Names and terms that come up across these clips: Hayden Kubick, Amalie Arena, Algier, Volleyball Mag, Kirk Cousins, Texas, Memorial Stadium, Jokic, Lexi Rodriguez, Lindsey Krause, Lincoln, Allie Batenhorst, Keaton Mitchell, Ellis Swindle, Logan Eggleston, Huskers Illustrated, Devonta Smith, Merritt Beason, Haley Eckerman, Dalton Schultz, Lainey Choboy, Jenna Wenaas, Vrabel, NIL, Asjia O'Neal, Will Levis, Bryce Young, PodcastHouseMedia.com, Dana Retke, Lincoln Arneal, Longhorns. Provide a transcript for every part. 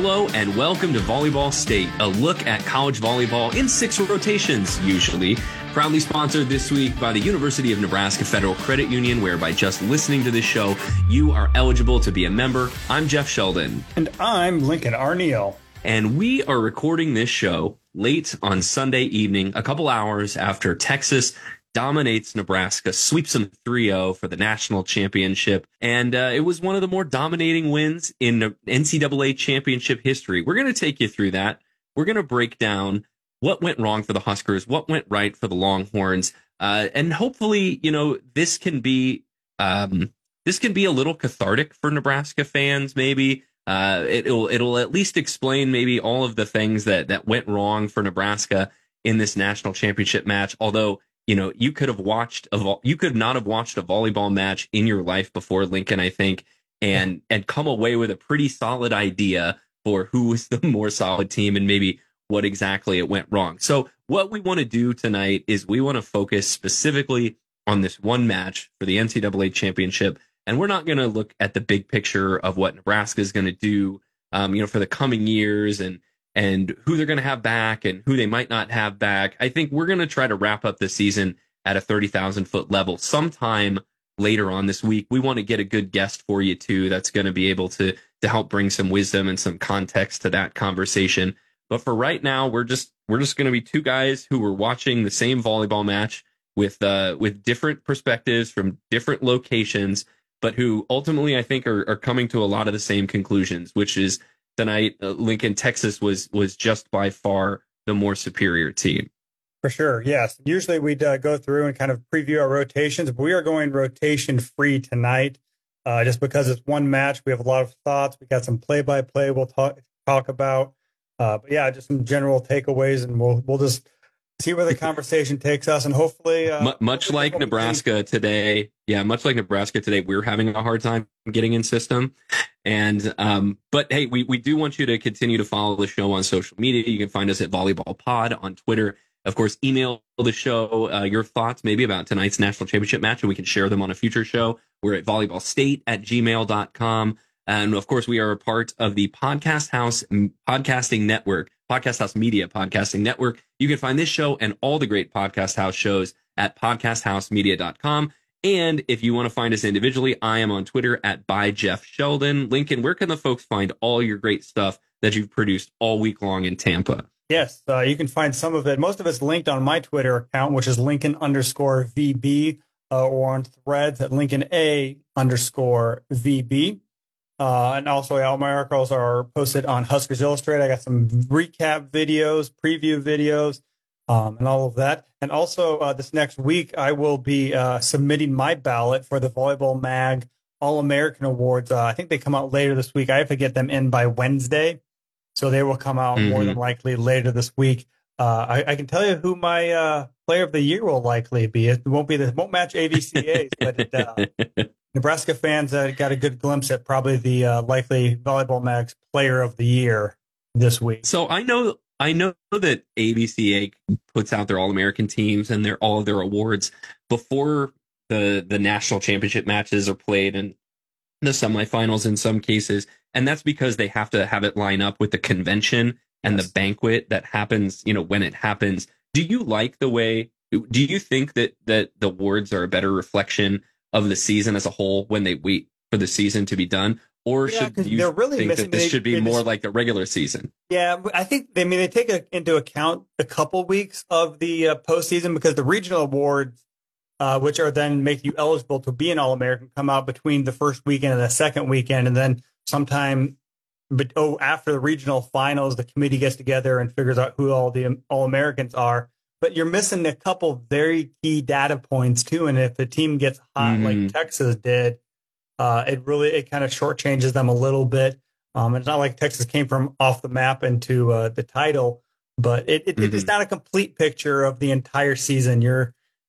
Hello and welcome to Volleyball State, a look at college volleyball in six rotations, usually. Proudly sponsored this week by the University of Nebraska Federal Credit Union, where by just listening to this show, you are eligible to be a member. I'm Jeff Sheldon. And I'm Lincoln Arneal. And we are recording this show late on Sunday evening, a couple hours after Texas dominates Nebraska, sweeps them 3-0 for the national championship. And it was one of the more dominating wins in NCAA championship history. We're going to take you through that. We're going to break down what went wrong for the Huskers, what went right for the Longhorns. And hopefully, you know, this can be a little cathartic for Nebraska fans, maybe. It'll at least explain maybe all of the things that went wrong for Nebraska in this national championship match. Although, you know, you could not have watched a volleyball match in your life before Lincoln, I think, and come away with a pretty solid idea for who was the more solid team and maybe what exactly it went wrong. So what we want to do tonight is we want to focus specifically on this one match for the NCAA championship. And we're not going to look at the big picture of what Nebraska is going to do, for the coming years and who they're going to have back and who they might not have back. I think we're going to try to wrap up the season at a 30,000-foot level sometime later on this week. We want to get a good guest for you, too, that's going to be able to help bring some wisdom and some context to that conversation. But for right now, we're just going to be two guys who were watching the same volleyball match with different perspectives from different locations, but who ultimately I think are coming to a lot of the same conclusions, which is tonight Lincoln, Texas was just by far the more superior team. For sure, yes. Usually we'd go through and kind of preview our rotations, but we are going rotation-free tonight just because it's one match. We have a lot of thoughts. We got some play-by-play we'll talk about. But yeah, just some general takeaways, and we'll just see where the conversation takes us, and hopefully, much like Nebraska today, we're having a hard time getting in system. And but hey, we do want you to continue to follow the show on social media. You can find us at Volleyball Pod on Twitter. Of course, email the show your thoughts maybe about tonight's national championship match, and we can share them on a future show. We're at volleyballstate@gmail.com. And of course, we are a part of the Podcast House Podcasting Network, Podcast House Media Podcasting Network. You can find this show and all the great Podcast House shows at PodcastHouseMedia.com. And if you want to find us individually, I am on Twitter at @ByJeffSheldon. Lincoln, where can the folks find all your great stuff that you've produced all week long in Tampa? Yes, you can find some of it. Most of it's linked on my Twitter account, which is Lincoln_VB, or on Threads at LincolnA_VB. And also, all my articles are posted on Huskers Illustrated. I got some recap videos, preview videos, and all of that. And also, this next week, I will be submitting my ballot for the Volleyball Mag All-American Awards. I think they come out later this week. I have to get them in by Wednesday, so they will come out more than likely later this week. I can tell you who my Player of the Year will likely be. It won't match AVCA's, but Nebraska fans got a good glimpse at probably the likely Volleyball Mag's Player of the Year this week. So I know that AVCA puts out their All-American teams and all of their awards before the national championship matches are played and the semifinals in some cases, and that's because they have to have it line up with the convention and the banquet that happens, you know, when it happens. Do you like the way? Do you think that the awards are a better reflection of the season as a whole when they wait for the season to be done, or should you really think that this should be more like the regular season? Yeah, I think they take into account a couple weeks of the postseason, because the regional awards, which are then make you eligible to be an All-American, come out between the first weekend and the second weekend, and then sometime. But after the regional finals, the committee gets together and figures out who all the All-Americans are. But you're missing a couple very key data points, too. And if the team gets hot like Texas did, it kind of shortchanges them a little bit. It's not like Texas came from off the map into the title, but it's not a complete picture of the entire season.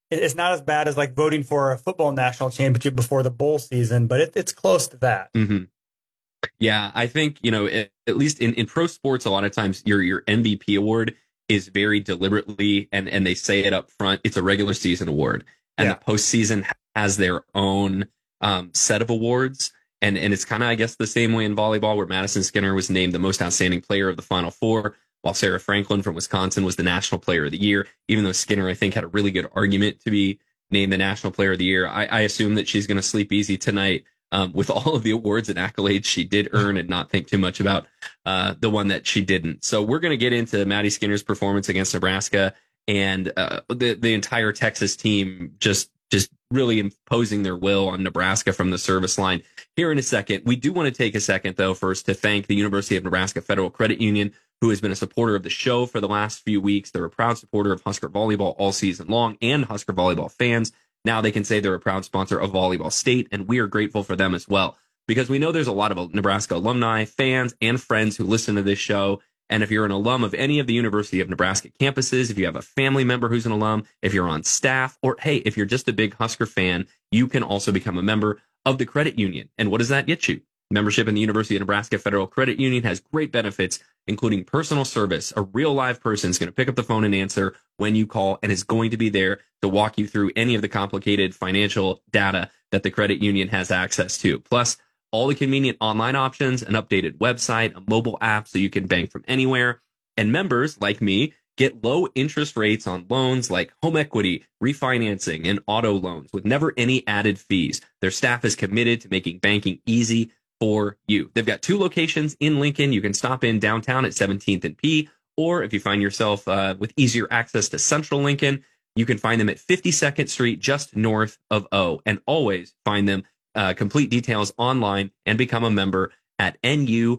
It's not as bad as like voting for a football national championship before the bowl season, but it's close to that. Mm-hmm. Yeah, I think, you know, at least in pro sports, a lot of times your MVP award is very deliberately, and they say it up front, it's a regular season award. And the postseason has their own set of awards. And it's kind of, I guess, the same way in volleyball, where Madison Skinner was named the most outstanding player of the Final Four, while Sarah Franklin from Wisconsin was the National Player of the Year. Even though Skinner, I think, had a really good argument to be named the National Player of the Year, I assume that she's going to sleep easy tonight with all of the awards and accolades she did earn, and not think too much about the one that she didn't. So we're going to get into Maddie Skinner's performance against Nebraska, and the entire Texas team just really imposing their will on Nebraska from the service line here in a second. We do want to take a second, though, first to thank the University of Nebraska Federal Credit Union, who has been a supporter of the show for the last few weeks. They're a proud supporter of Husker volleyball all season long, and Husker volleyball fans. Now they can say they're a proud sponsor of Volleyball State, and we are grateful for them as well, because we know there's a lot of Nebraska alumni, fans, and friends who listen to this show. And if you're an alum of any of the University of Nebraska campuses, if you have a family member who's an alum, if you're on staff, or hey, if you're just a big Husker fan, you can also become a member of the credit union. And what does that get you? Membership in the University of Nebraska Federal Credit Union has great benefits, including personal service. A real live person is going to pick up the phone and answer when you call, and is going to be there to walk you through any of the complicated financial data that the credit union has access to. Plus, all the convenient online options, an updated website, a mobile app so you can bank from anywhere. And members like me get low interest rates on loans like home equity, refinancing, and auto loans with never any added fees. Their staff is committed to making banking easy for you. They've got 2 locations in Lincoln. You can stop in downtown at 17th and P, or if you find yourself with easier access to Central Lincoln, you can find them at 52nd Street, just north of O. And always find them complete details online and become a member at nufcu.org.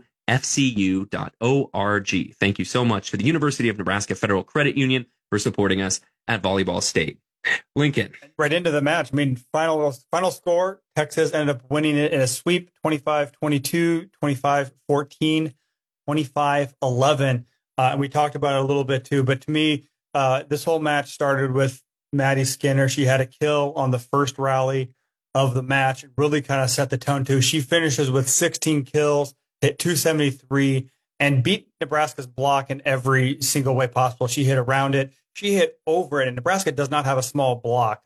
Thank you so much to the University of Nebraska Federal Credit Union for supporting us at Volleyball State. Lincoln. Right into the match. I mean, final score, Texas ended up winning it in a sweep, 25-22, 25-14, 25-11. And we talked about it a little bit too, but to me, this whole match started with Maddie Skinner. She had a kill on the first rally of the match. It really kind of set the tone too. She finishes with 16 kills, hit 273, and beat Nebraska's block in every single way possible. She hit around it, she hit over it, and Nebraska does not have a small block.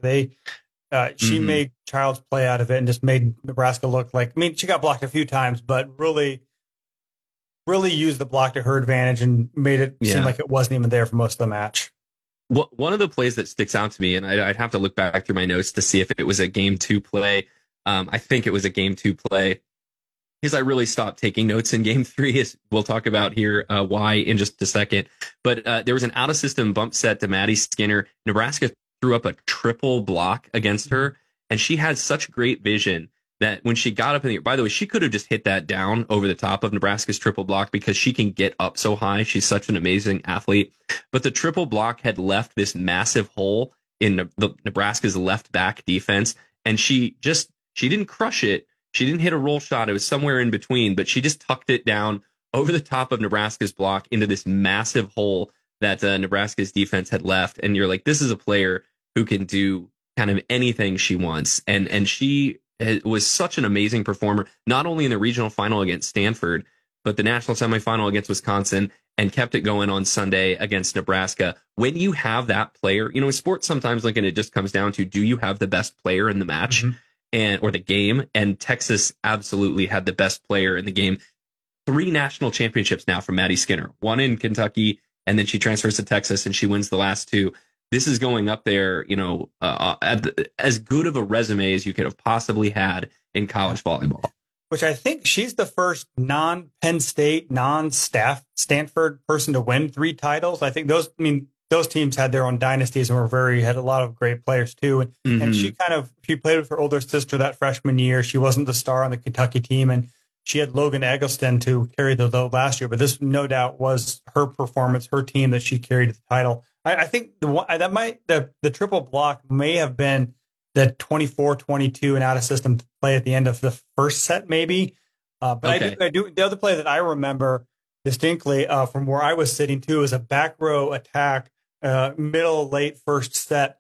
She made child's play out of it and just made Nebraska look like, I mean, she got blocked a few times, but really used the block to her advantage and made it seem like it wasn't even there for most of the match. One of the plays that sticks out to me, and I'd have to look back through my notes to see if it was a Game 2 play. I think it was a Game 2 play, because I really stopped taking notes in Game 3, as we'll talk about here why in just a second. But there was an out-of-system bump set to Maddie Skinner. Nebraska threw up a triple block against her, and she had such great vision that when she got up in the air, by the way, she could have just hit that down over the top of Nebraska's triple block, because she can get up so high. She's such an amazing athlete. But the triple block had left this massive hole in Nebraska's left back defense. And she didn't crush it. She didn't hit a roll shot. It was somewhere in between, but she just tucked it down over the top of Nebraska's block into this massive hole that Nebraska's defense had left. And you're like, this is a player who can do kind of anything she wants. And she was such an amazing performer, not only in the regional final against Stanford, but the national semifinal against Wisconsin, and kept it going on Sunday against Nebraska. When you have that player, you know, in sports sometimes, Lincoln, it just comes down to, do you have the best player in the match or the game? And Texas absolutely had the best player in the game. 3 national championships now from Maddie Skinner, 1 in Kentucky, and then she transfers to Texas and she wins the last 2. This is going up there, you know, as good of a resume as you could have possibly had in college volleyball. Which I think she's the first non-Penn State, non-Stanford person to win 3 titles. I think those teams had their own dynasties and had a lot of great players too. And, and she played with her older sister that freshman year. She wasn't the star on the Kentucky team, and she had Logan Eggleston to carry the load last year. But this, no doubt, was her performance, her team that she carried to the title. I think the triple block may have been the 24-22 and out of system play at the end of the first set, maybe. But okay. The other play that I remember distinctly from where I was sitting too is a back row attack, middle late first set,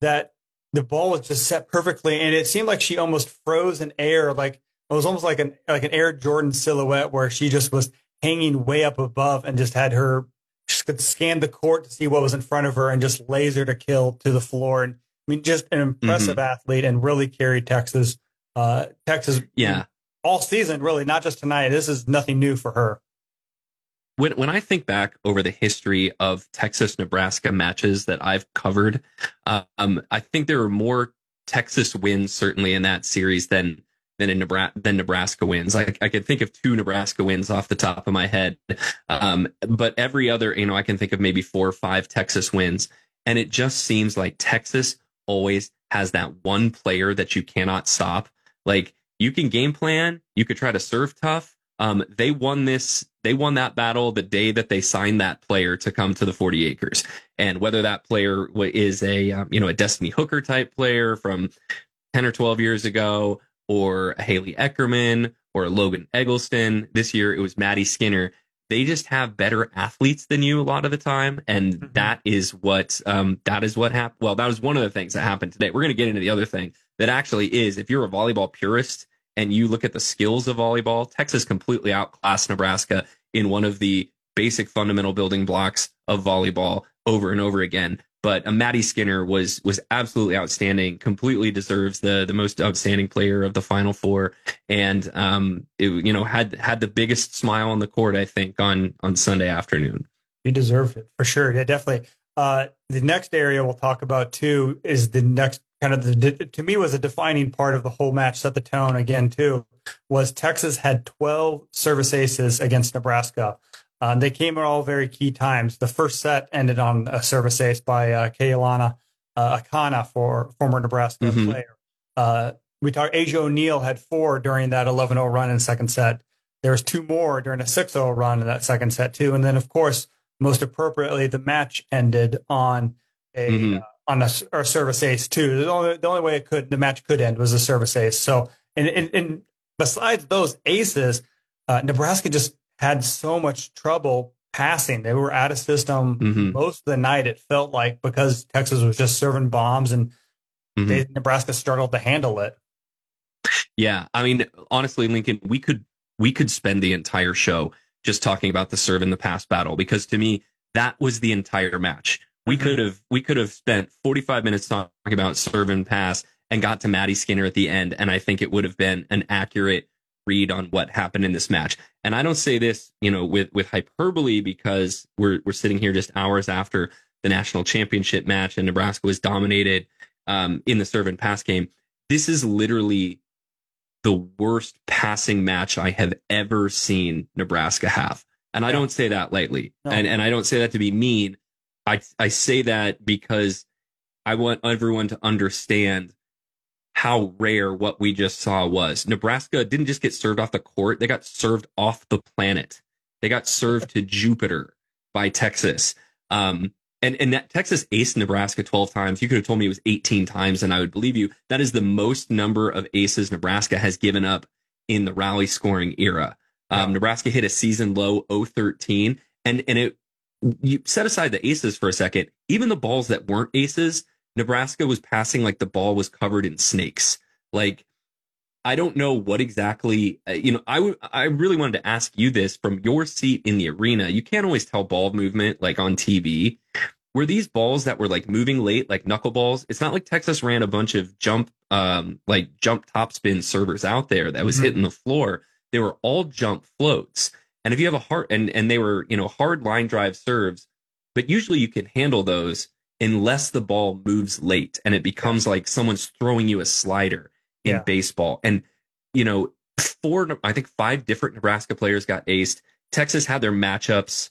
that the ball was just set perfectly, and it seemed like she almost froze in air, like it was almost like an Air Jordan silhouette, where she just was hanging way up above and just had her. She could scan the court to see what was in front of her and just lasered a kill to the floor. And just an impressive athlete, and really carried Texas all season, really, not just tonight. This is nothing new for her. When I think back over the history of Texas-Nebraska matches that I've covered, I think there were more Texas wins certainly in that series than Nebraska wins. I could think of two Nebraska wins off the top of my head, but every other, I can think of maybe 4 or 5 Texas wins, and it just seems like Texas always has that one player that you cannot stop. Like, you can game plan, you could try to serve tough. They won that battle the day that they signed that player to come to the 40 acres. And whether that player is a Destiny Hooker type player from 10 or 12 years ago, or a Haley Eckerman, or a Logan Eggleston. This year it was Maddie Skinner. They just have better athletes than you a lot of the time. And that is what happened. Well, that was one of the things that happened today. We're going to get into the other thing that actually is, if you're a volleyball purist, and you look at the skills of volleyball, Texas completely outclassed Nebraska in one of the basic fundamental building blocks of volleyball over and over again. But Maddie Skinner was absolutely outstanding, completely deserves the most outstanding player of the Final Four, and had the biggest smile on the court, I think, on Sunday afternoon. He deserved it for sure. Yeah, definitely. The next area we'll talk about too is the next. Kind of to me was a defining part of the whole match, set the tone again too, was Texas had 12 service aces against Nebraska. They came at all very key times. The first set ended on a service ace by Kaylee Akana, former Nebraska player. We talked Asjia O'Neal had 4 during that 11-0 run in second set. There was 2 more during a 6-0 run in that second set too. And then, of course, most appropriately, the match ended on a or service ace too. The only way the match could end was a service ace. So, and besides those aces, Nebraska just had so much trouble passing. They were out of system most of the night, it felt like, because Texas was just serving bombs, and Nebraska struggled to handle it. Yeah. I mean, honestly, Lincoln, we could spend the entire show just talking about the serve in the pass battle, because to me, that was the entire match. We could have spent 45 minutes talking about serve and pass and got to Maddie Skinner at the end, and I think it would have been an accurate read on what happened in this match. And I don't say this, with hyperbole, because we're sitting here just hours after the national championship match and Nebraska was dominated in the serve and pass game. This is literally the worst passing match I have ever seen Nebraska have, and I don't say that lightly, and I don't say that to be mean. I say that because I want everyone to understand how rare what we just saw was. Nebraska didn't just get served off the court. They got served off the planet. They got served to Jupiter by Texas. And that Texas aced Nebraska 12 times. You could have told me it was 18 times, and I would believe you. That is the most number of aces Nebraska has given up in the Raleigh scoring era. Nebraska hit a season low 0-13, and it. You set aside the aces for a second. Even the balls that weren't aces, Nebraska was passing like the ball was covered in snakes. Like, I don't know what exactly, I really wanted to ask you this from your seat in the arena. You can't always tell ball movement like on TV. Were these balls that were like moving late, like knuckleballs? It's not like Texas ran a bunch of jump topspin servers out there that was hitting the floor. They were all jump floats. And if you have a hard, and they were, hard line drive serves, but usually you can handle those unless the ball moves late and it becomes like someone's throwing you a slider in baseball. And, 5 different Nebraska players got aced. Texas had their matchups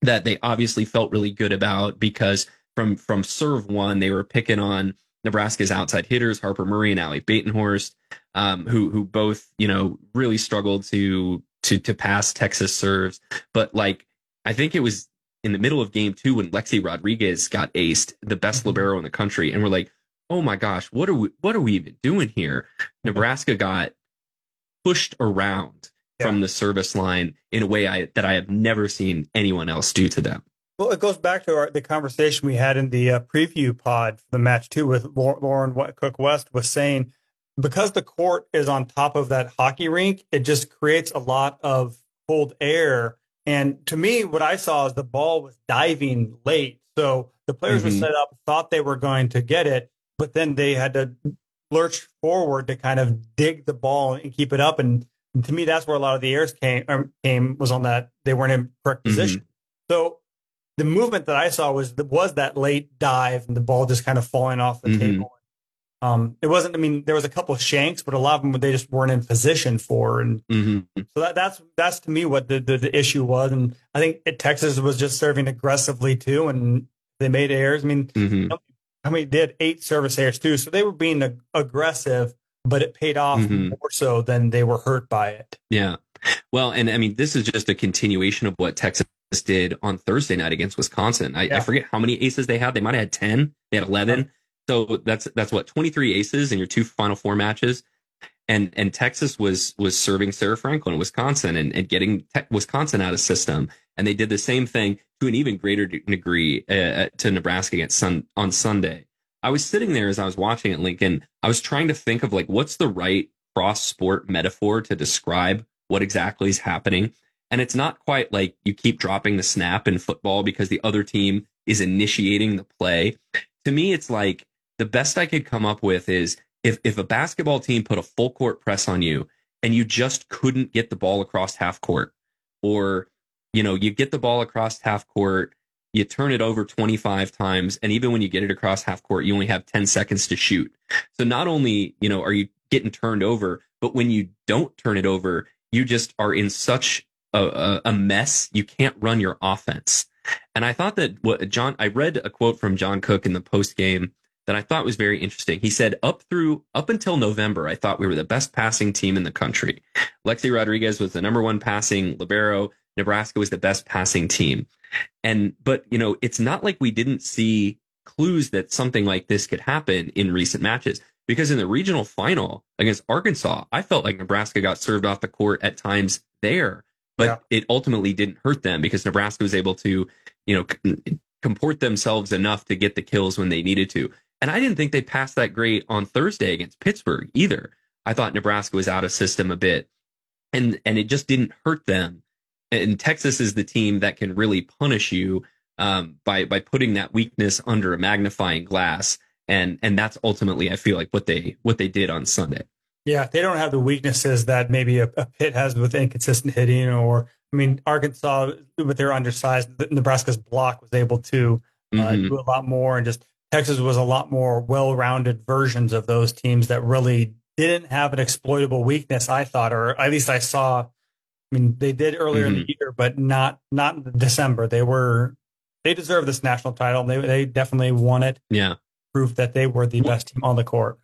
that they obviously felt really good about, because from serve one, they were picking on Nebraska's outside hitters, Harper Murray and Allie Batenhorst, who both, really struggled to pass Texas serves. But like, I think it was in the middle of game 2 when Lexi Rodriguez got aced, the best libero in the country. And we're like, oh my gosh, what are we even doing here? Nebraska got pushed around from the service line in a way that I have never seen anyone else do to them. Well, it goes back to the conversation we had in the preview pod for the match too, with Lauren Cook-West was saying, because the court is on top of that hockey rink, it just creates a lot of cold air. And to me, what I saw is the ball was diving late. So the players were set up, thought they were going to get it, but then they had to lurch forward to kind of dig the ball and keep it up. And And to me, that's where a lot of the errors came was on that they weren't in correct position. Mm-hmm. So the movement that I saw was that late dive and the ball just kind of falling off the mm-hmm. table. It wasn't, I mean, there was a couple of shanks, but a lot of them, they just weren't in position for. And mm-hmm. so that's to me what the issue was. And I think Texas was just serving aggressively too. And they made errors. I mean, mm-hmm. I mean, they had 8 service errors too. So they were being aggressive, but it paid off mm-hmm. more so than they were hurt by it. Yeah. Well, and I mean, this is just a continuation of what Texas did on Thursday night against Wisconsin. I forget how many aces they had. They might've had 10, they had 11. Yeah. So that's what, 23 aces in your 2 Final Four matches. And Texas was serving Sarah Franklin in Wisconsin and getting Wisconsin out of system. And they did the same thing to an even greater degree to Nebraska against on Sunday. I was sitting there as I was watching at Lincoln. I was trying to think of, like, what's the right cross-sport metaphor to describe what exactly is happening. And it's not quite like you keep dropping the snap in football because the other team is initiating the play. To me, it's like, the best I could come up with is if a basketball team put a full court press on you and you just couldn't get the ball across half court, or, you know, you get the ball across half court, you turn it over 25 times. And even when you get it across half court, you only have 10 seconds to shoot. So not only, you know, are you getting turned over, but when you don't turn it over, you just are in such a mess. You can't run your offense. And I thought that I read a quote from John Cook in the post game that I thought was very interesting. He said, up until November, I thought we were the best passing team in the country. Lexi Rodriguez was the number 1 passing libero. Nebraska was the best passing team. But, you know, it's not like we didn't see clues that something like this could happen in recent matches, because in the regional final against Arkansas, I felt like Nebraska got served off the court at times there, but it ultimately didn't hurt them because Nebraska was able to, you know, comport themselves enough to get the kills when they needed to. And I didn't think they passed that great on Thursday against Pittsburgh either. I thought Nebraska was out of system a bit, and it just didn't hurt them. And Texas is the team that can really punish you by putting that weakness under a magnifying glass. And that's ultimately, I feel like, what they did on Sunday. Yeah, they don't have the weaknesses that maybe a Pitt has with inconsistent hitting, or, I mean, Arkansas with their undersized, Nebraska's block was able to do a lot more, and just Texas was a lot more well-rounded versions of those teams that really didn't have an exploitable weakness, I thought, or at least I saw. I mean, they did earlier in the year, but not in December. They deserve this national title. They definitely won it. Yeah, proof that they were the best team on the court.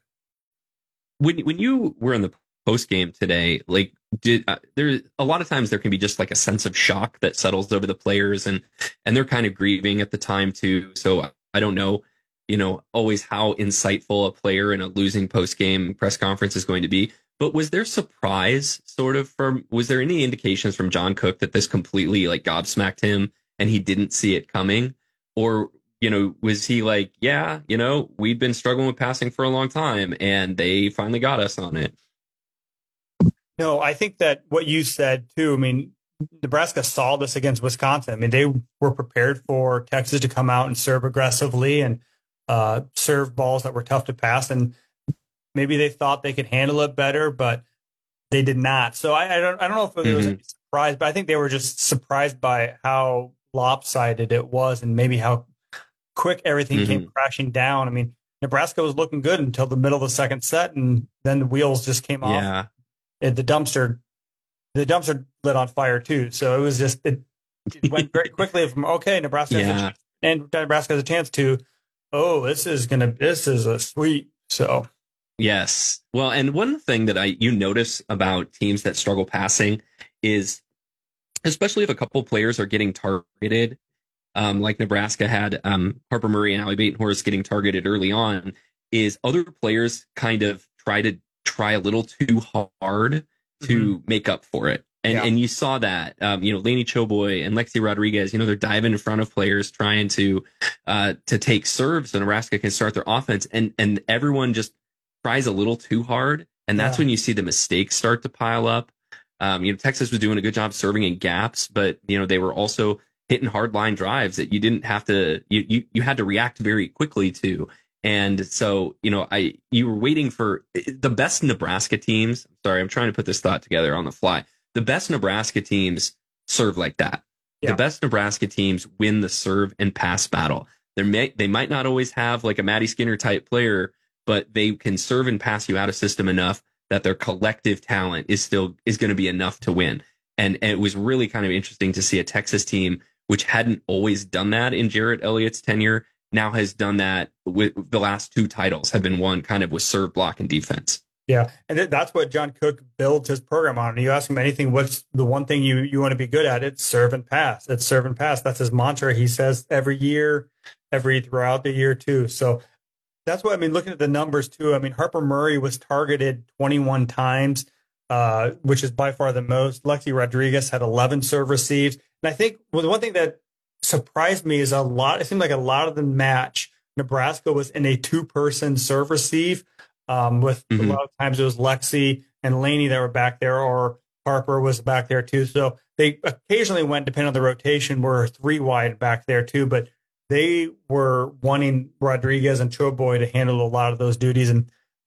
When you were in the post game today, like, there a lot of times there can be just like a sense of shock that settles over the players, and they're kind of grieving at the time too. So I don't know, you know, always how insightful a player in a losing post-game press conference is going to be. But was there surprise was there any indications from John Cook that this completely, like, gobsmacked him and he didn't see it coming? Or, you know, was he like, yeah, you know, we've been struggling with passing for a long time and they finally got us on it? No, I think that what you said too, I mean, Nebraska saw this against Wisconsin. I mean, they were prepared for Texas to come out and serve aggressively and serve balls that were tough to pass, and maybe they thought they could handle it better, but they did not. So I don't know if it was a surprise, but I think they were just surprised by how lopsided it was, and maybe how quick everything came crashing down. I mean, Nebraska was looking good until the middle of the second set, and then the wheels just came off. And the dumpster lit on fire too. So it was just it went very quickly from Nebraska has a chance, and Nebraska has a chance to, oh, this is a sweep. So, yes. Well, and one thing that you notice about teams that struggle passing is, especially if a couple players are getting targeted, like Nebraska had Harper Murray and Allie Batenhorst getting targeted early on, is other players kind of try a little too hard to make up for it. And you saw that, you know, Lainey Choboy and Lexi Rodriguez, you know, they're diving in front of players trying to take serves so Nebraska can start their offense. And everyone just tries a little too hard. And that's when you see the mistakes start to pile up. You know, Texas was doing a good job serving in gaps, but, you know, they were also hitting hard line drives that you didn't have to, you had to react very quickly to. And so, you know, you were waiting for the best Nebraska teams. Sorry, I'm trying to put this thought together on the fly. The best Nebraska teams serve like that. Yeah. The best Nebraska teams win the serve and pass battle. They might not always have like a Maddie Skinner type player, but they can serve and pass you out of system enough that their collective talent is going to be enough to win. And it was really kind of interesting to see a Texas team, which hadn't always done that in Jared Elliott's tenure, now has done that. With the last two titles have been won kind of with serve, block, and defense. Yeah, and that's what John Cook builds his program on. You ask him anything, what's the one thing you want to be good at? It's serve and pass. It's serve and pass. That's his mantra. He says every year, throughout the year too. So that's what I mean. Looking at the numbers too, I mean, Harper Murray was targeted 21 times, which is by far the most. Lexi Rodriguez had 11 serve receives, and I think the one thing that surprised me is it seemed like a lot of the match, Nebraska was in a two-person serve receive. With a lot of times it was Lexi and Laney that were back there, or Harper was back there too. So they occasionally went, depending on the rotation, were three wide back there too. But they were wanting Rodriguez and Choboy to handle a lot of those duties.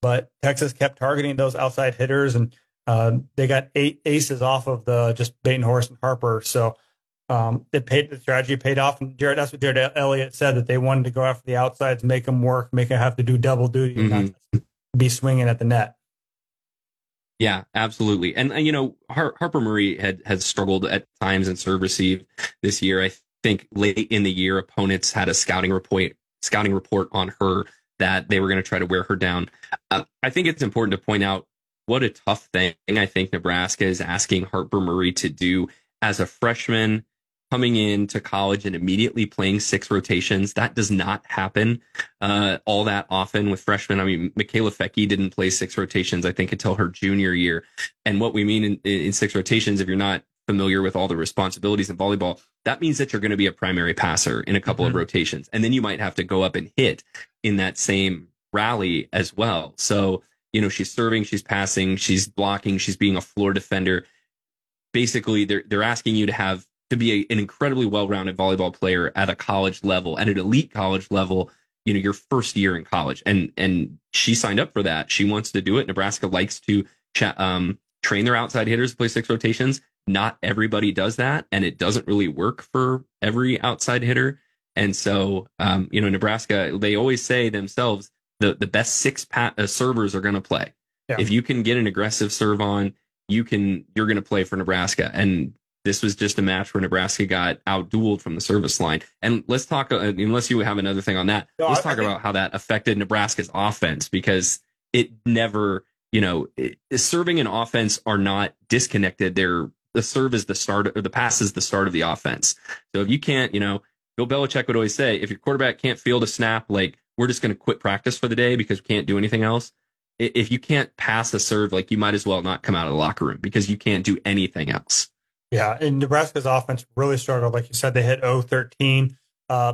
But Texas kept targeting those outside hitters, and they got 8 aces off of just Batenhorst and Harper. So the strategy paid off. And that's what Jared Elliott said, that they wanted to go after the outsides, make them work, make them have to do double duty. And be swinging at the net. Yeah, absolutely. And you know, Harper Murray has struggled at times in serve receive this year. I think late in the year, opponents had a scouting report on her that they were going to try to wear her down. I think it's important to point out what a tough thing I think Nebraska is asking Harper Murray to do as a freshman coming into college and immediately playing 6 rotations. That does not happen all that often with freshmen. I mean, Michaela Fecky didn't play 6 rotations, I think, until her junior year. And what we mean in 6 rotations, if you're not familiar with all the responsibilities in volleyball, that means that you're going to be a primary passer in a couple of rotations. And then you might have to go up and hit in that same rally as well. So, you know, she's serving, she's passing, she's blocking, she's being a floor defender. Basically, they're asking you to be an incredibly well-rounded volleyball player at a college level, at an elite college level, you know, your first year in college. And she signed up for that. She wants to do it. Nebraska likes to train their outside hitters to play 6 rotations. Not everybody does that, and it doesn't really work for every outside hitter. And so, you know, Nebraska, they always say themselves, the best 6 servers are going to play. Yeah. If you can get an aggressive serve on, you're going to play for Nebraska. And this was just a match where Nebraska got out-dueled from the service line. And let's talk, unless you have another thing on that, let's talk about how that affected Nebraska's offense, because it never, you know, serving and offense are not disconnected. The serve is the start, or the pass is the start of the offense. So if you can't, you know, Bill Belichick would always say, if your quarterback can't field a snap, like, we're just going to quit practice for the day because we can't do anything else. If you can't pass a serve, like, you might as well not come out of the locker room because you can't do anything else. Yeah, and Nebraska's offense really struggled. Like you said, they hit 0-13.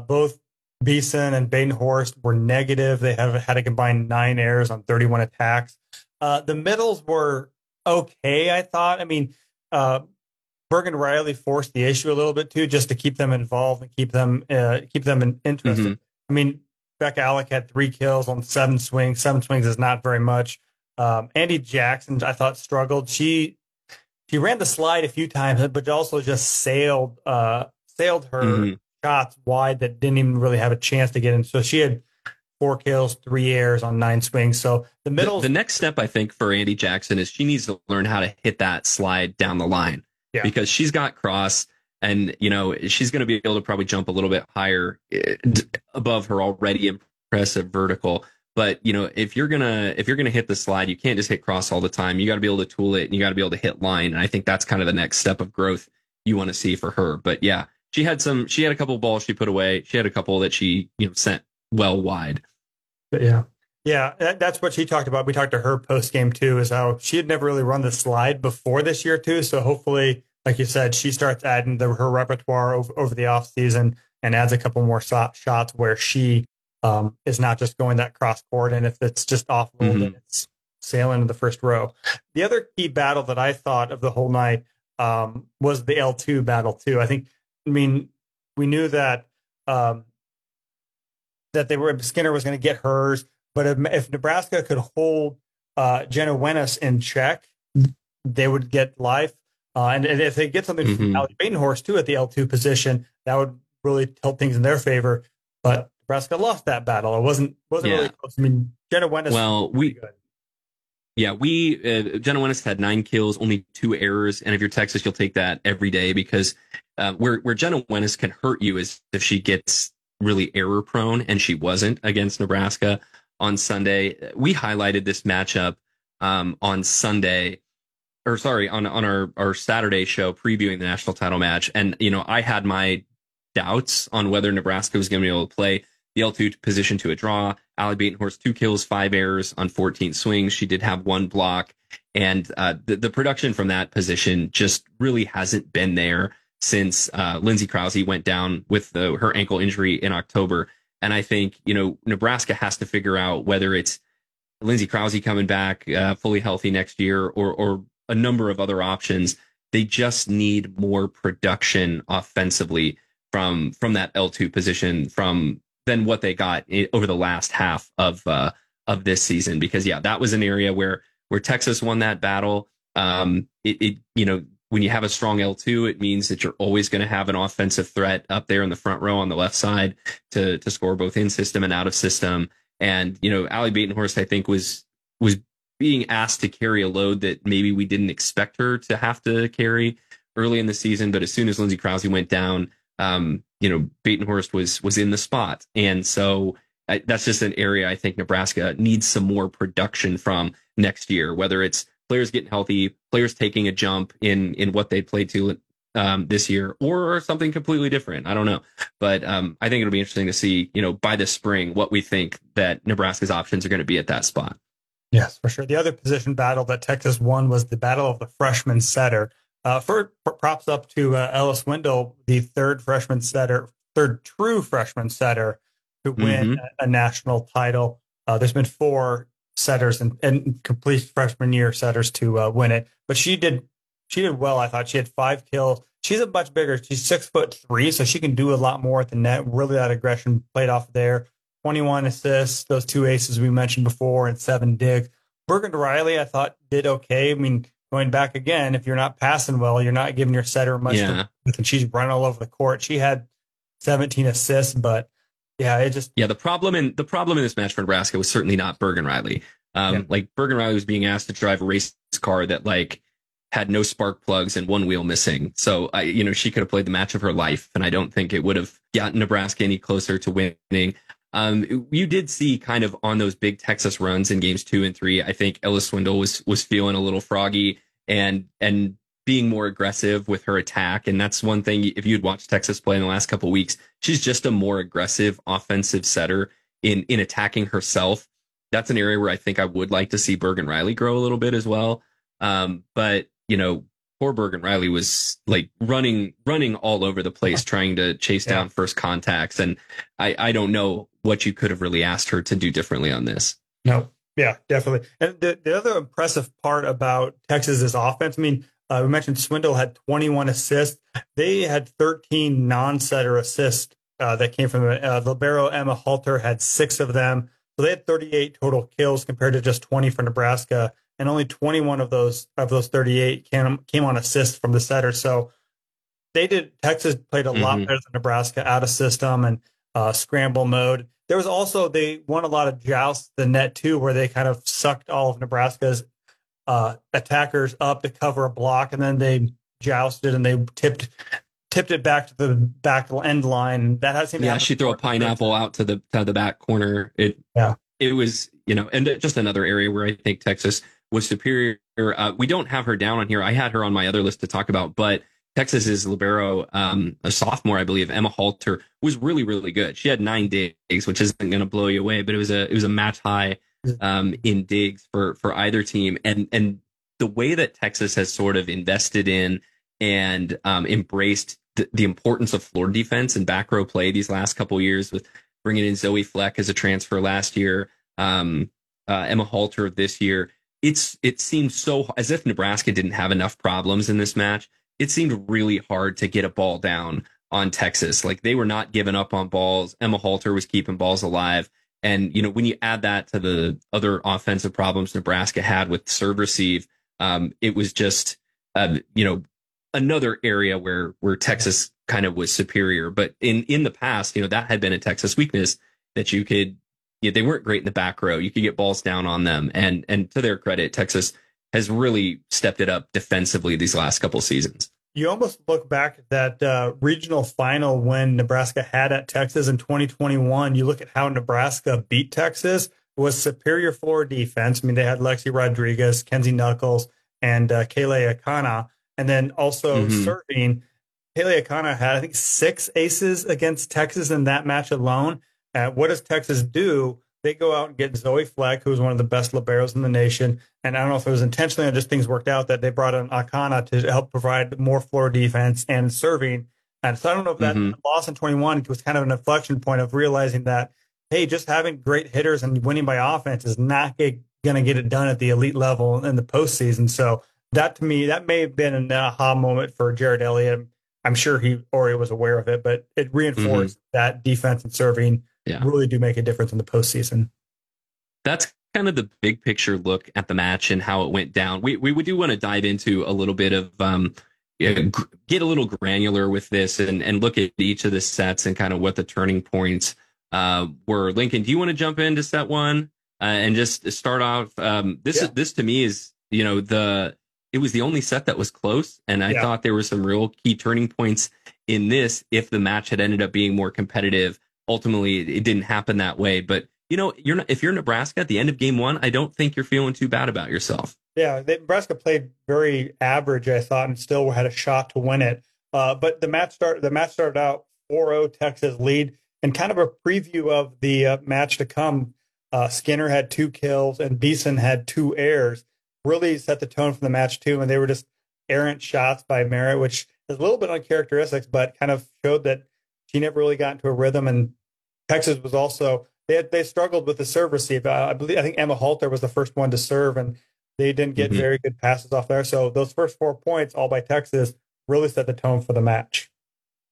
Both Beason and Batenhorst were negative. They had a combined 9 errors on 31 attacks. The middles were okay, I thought. I mean, Bergan Reilly forced the issue a little bit too, just to keep them involved and keep them interested. I mean, Bekka Allick had 3 kills on 7 swings. 7 swings is not very much. Andi Jackson, I thought, struggled. She ran the slide a few times, but also just sailed her shots wide that didn't even really have a chance to get in. So she had 4 kills, 3 errors on 9 swings. So the middle. The next step, I think, for Andi Jackson is she needs to learn how to hit that slide down the line, because she's got Krause, and, you know, she's going to be able to probably jump a little bit higher above her already impressive vertical. But, you know, if you're gonna hit the slide, you can't just hit Krause all the time. You got to be able to tool it, and you got to be able to hit line. And I think that's kind of the next step of growth you want to see for her. But yeah, she had a couple of balls she put away. She had a couple that she, you know, sent well wide. But yeah, that's what she talked about. We talked to her post game too, is how she had never really run the slide before this year too. So hopefully, like you said, she starts adding her repertoire over the off season and adds a couple more shots where she. It's not just going that cross court, and if it's just off roll, then it's sailing to the first row. The other key battle that I thought of the whole night was the L2 battle too. I mean, we knew that that Skinner was going to get hers. But if Nebraska could hold Jenna Wenaas in check, they would get life. And if they get something from Allie Batenhorst, too, at the L2 position, that would really help things in their favor. But Nebraska lost that battle. It wasn't really close. I mean, Jenna Wenaas Jenna Wenaas had 9 kills, only 2 errors. And if you're Texas, you'll take that every day, because where Jenna Wenaas can hurt you is if she gets really error prone, and she wasn't against Nebraska on Sunday. We highlighted this matchup on Sunday, or sorry, on our Saturday show previewing the national title match. And, you know, I had my doubts on whether Nebraska was going to be able to play the L2 position to a draw. Allie Batenhorst, 2 kills, 5 errors on 14 swings. She did have 1 block, and the production from that position just really hasn't been there since Lindsey Krause went down with her ankle injury in October. And I think, you know, Nebraska has to figure out whether it's Lindsey Krause coming back fully healthy next year or a number of other options. They just need more production offensively from that L2 position than what they got over the last half of this season, because that was an area where Texas won that battle. You know, when you have a strong L2, it means that you're always going to have an offensive threat up there in the front row on the left side to score both in system and out of system. And, you know, Allie Batenhorst, I think, was being asked to carry a load that maybe we didn't expect her to have to carry early in the season. But as soon as Lindsey Krause went down, you know, Batenhorst was in the spot. And so that's just an area I think Nebraska needs some more production from next year, whether it's players getting healthy, players taking a jump in what they played to this year, or something completely different. I don't know. But I think it'll be interesting to see, you know, by the spring, what we think that Nebraska's options are going to be at that spot. Yes, for sure. The other position battle that Texas won was the battle of the freshman setter. For props up to Ellis Swindle, the third true freshman setter to win a national title. There's been 4 setters and complete freshman year setters to win it, but she did well. I thought she had 5 kills. She's a much bigger. She's 6'3", so she can do a lot more at the net. Really, that aggression played off there. 21 assists, those 2 aces we mentioned before, and 7 digs. Bergan Reilly, I thought, did okay. I mean, going back again, if you're not passing well, you're not giving your setter much. And she's running all over the court. She had 17 assists, but the problem in this match for Nebraska was certainly not Bergan Reilly. Like, Bergan Reilly was being asked to drive a race car that like had no spark plugs and one wheel missing. So you know, she could have played the match of her life, and I don't think it would have gotten Nebraska any closer to winning. You did see kind of on those big Texas runs in games 2 and 3, I think Ellis Swindle was feeling a little froggy and being more aggressive with her attack. And that's one thing, if you'd watched Texas play in the last couple of weeks, she's just a more aggressive offensive setter in attacking herself. That's an area where I think I would like to see Bergan Reilly grow a little bit as well. But, you know, poor Bergan Reilly was like running all over the place, trying to chase down first contacts. And I don't know what you could have really asked her to do differently on this. No. Yeah, definitely. And the other impressive part about Texas's offense, I mean, we mentioned Swindle had 21 assists. They had 13 non-setter assists that came from libero Emma Halter had 6 of them. So they had 38 total kills compared to just 20 for Nebraska, and only 21 of those 38 came on assists from the setter. So Texas played a lot better than Nebraska out of system and scramble mode. There was also, they won a lot of jousts the net too, where they kind of sucked all of Nebraska's attackers up to cover a block, and then they jousted and they tipped it back to the back end line. That has seemed to happen. She threw a pineapple out to the back corner. It was, you know, and just another area where I think Texas was superior. We don't have her down on here. I had her on my other list to talk about, but Texas's libero, a sophomore, I believe, Emma Halter, was really, really good. She had 9 digs, which isn't going to blow you away, but it was a match high in digs for either team, and the way that Texas has sort of invested in and embraced the importance of floor defense and back row play these last couple of years, with bringing in Zoe Fleck as a transfer last year, Emma Halter this year. It seemed so, as if Nebraska didn't have enough problems in this match. It seemed really hard to get a ball down on Texas. Like, they were not giving up on balls. Emma Halter was keeping balls alive. And, you know, when you add that to the other offensive problems Nebraska had with serve receive, it was just, you know, another area where Texas kind of was superior. But in the past, you know, that had been a Texas weakness, that you could, you know, they weren't great in the back row. You could get balls down on them. And to their credit, Texas has really stepped it up defensively these last couple of seasons. You almost look back at that regional final when Nebraska had at Texas in 2021. You look at how Nebraska beat Texas. It was superior forward defense. I mean, they had Lexi Rodriguez, Kenzie Knuckles, and Kaylee Akana. And then also serving, Kaylee Akana had, I think, 6 aces against Texas in that match alone. What does Texas do? They go out and get Zoe Fleck, who was one of the best liberos in the nation. And I don't know if it was intentionally or just things worked out that they brought in Akana to help provide more floor defense and serving. And so I don't know if that loss in 21 was kind of an inflection point of realizing that, hey, just having great hitters and winning by offense is not going to get it done at the elite level in the postseason. So that, to me, that may have been an aha moment for Jared Elliott. I'm sure he already was aware of it, but it reinforced that defense and serving really do make a difference in the postseason. That's kind of the big picture look at the match and how it went down. We do want to dive into a little bit of get a little granular with this and look at each of the sets and kind of what the turning points were. Lincoln, do you want to jump into set one and just start off? This to me is, you know, it was the only set that was close, and I thought there were some real key turning points in this. If the match had ended up being more competitive, ultimately it didn't happen that way. But, you know, if you're Nebraska at the end of game one, I don't think you're feeling too bad about yourself. Yeah, Nebraska played very average, I thought, and still had a shot to win it. But the match started out 4-0 Texas lead, and kind of a preview of the match to come. Skinner had 2 kills and Beason had 2 errors. Really set the tone for the match too, and they were just errant shots by Merritt, which is a little bit uncharacteristic, but kind of showed that she never really got into a rhythm. And Texas was also, they struggled with the serve receive. I think Emma Halter was the first one to serve, and they didn't get very good passes off there. So those first 4 points, all by Texas, really set the tone for the match.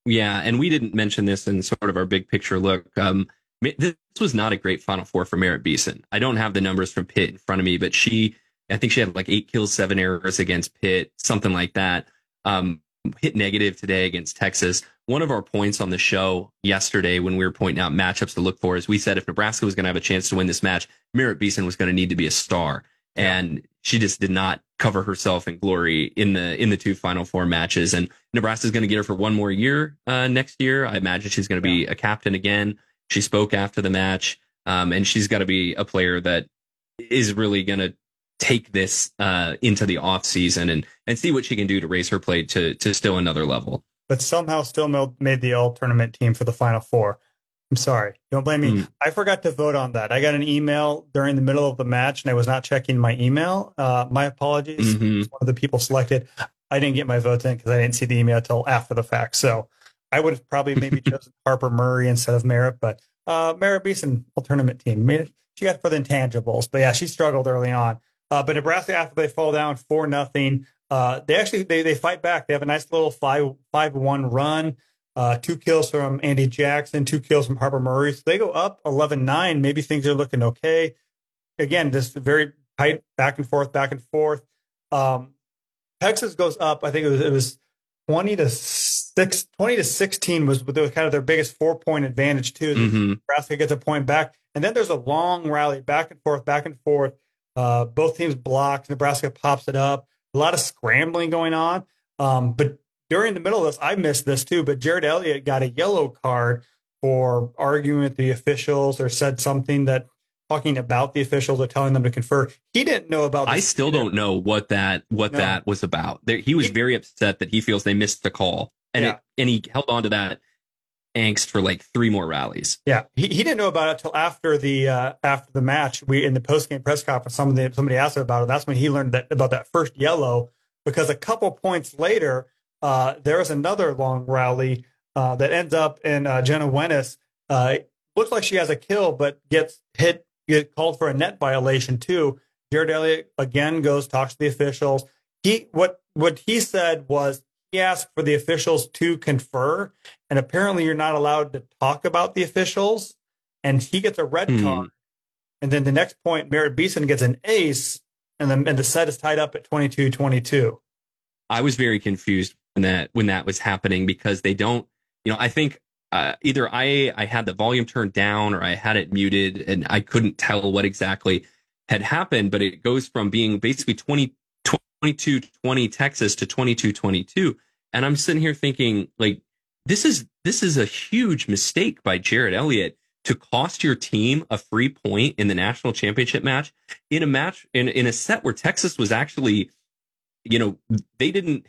Yeah, and we didn't mention this in sort of our big picture look. This was not a great Final Four for Merritt Beason. I don't have the numbers from Pitt in front of me, but I think she had like 8 kills, 7 errors against Pitt, something like that. Hit negative today against Texas. One of our points on the show yesterday when we were pointing out matchups to look for is we said if Nebraska was going to have a chance to win this match, Merritt Beason was going to need to be a star. Yeah. And she just did not cover herself in glory in the 2 Final Four matches. And Nebraska's going to get her for 1 more year next year. I imagine she's going to be a captain again. She spoke after the match, and she's got to be a player that is really going to take this into the off season and see what she can do to raise her play to still another level. But somehow still made the all tournament team for the Final Four. I'm sorry. Don't blame me. I forgot to vote on that. I got an email during the middle of the match and I was not checking my email. My apologies. One of the people selected. I didn't get my votes in because I didn't see the email until after the fact. So I would have probably maybe chosen Harper Murray instead of Merritt, but Merritt Beason all tournament team. She got for the intangibles, but yeah, she struggled early on. But Nebraska, after they fall down 4-0, they fight back. They have a nice little 5-1 run, 2 kills from Andi Jackson, 2 kills from Harper Murray. So they go up 11-9. Maybe things are looking okay. Again, just very tight back and forth, back and forth. Texas goes up. I think it was 20 to 16 was kind of their biggest 4-point advantage too. Nebraska gets a point back, and then there's a long rally back and forth, back and forth. Both teams blocked. Nebraska pops it up. A lot of scrambling going on. But during the middle of this, I missed this too, but Jared Elliott got a yellow card for arguing with the officials or said something talking about the officials or telling them to confer. He didn't know about this. I still don't know what that was about. He was very upset that he feels they missed the call. And he held on to that angst for like 3 more rallies. Yeah, he didn't know about it till after the match. We in the post game press conference, somebody asked him about it. That's when he learned about that first yellow, because a couple points later, there was another long rally that ends up in Jenna Wenaas. Looks like she has a kill, but gets called for a net violation too. Jared Elliott again talks to the officials. What he said was He asked for the officials to confer, and apparently you're not allowed to talk about the officials, and he gets a red card. And then the next point, Merritt Beason gets an ace, and the set is tied up at 22-22. I was very confused when that was happening, because they don't, you know, I think either I had the volume turned down or I had it muted, and I couldn't tell what exactly had happened, but it goes from being basically 22-20 Texas to 22-22. And I'm sitting here thinking, like, this is a huge mistake by Jared Elliott to cost your team a free point in the national championship match in a set where Texas was actually, you know, they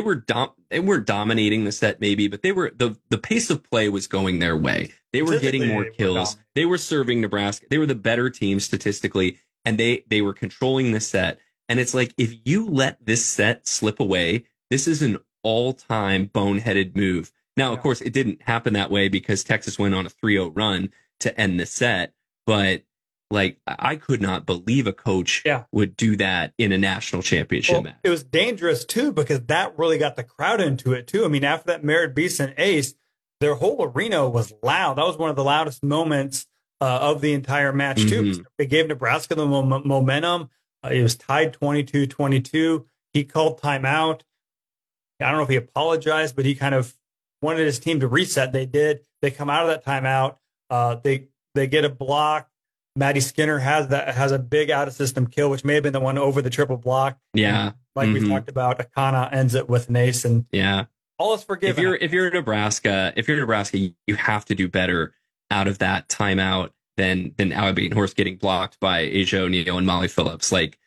weren't dominating the set maybe, but they were, the pace of play was going their way. They were getting more kills. They were serving Nebraska. They were the better team statistically, and they were controlling the set. And it's like, if you let this set slip away, this is an all-time boneheaded move. Now, of course, it didn't happen that way because Texas went on a 3-0 run to end the set. But, like, I could not believe a coach would do that in a national championship match. It was dangerous, too, because that really got the crowd into it, too. I mean, after that Merritt Beason ace, their whole arena was loud. That was one of the loudest moments of the entire match, too. Mm-hmm. It gave Nebraska the momentum. It was tied 22-22. He called timeout. I don't know if he apologized, but he kind of wanted his team to reset. They did. They come out of that timeout. They get a block. Maddie Skinner has a big out-of-system kill, which may have been the one over the triple block. Yeah. And like we talked about, Akana ends it with an ace. And all is forgiven. If you're Nebraska, you have to do better out of that timeout than Allie Batenhorst getting blocked by Asjia O'Neal and Molly Phillips. Like,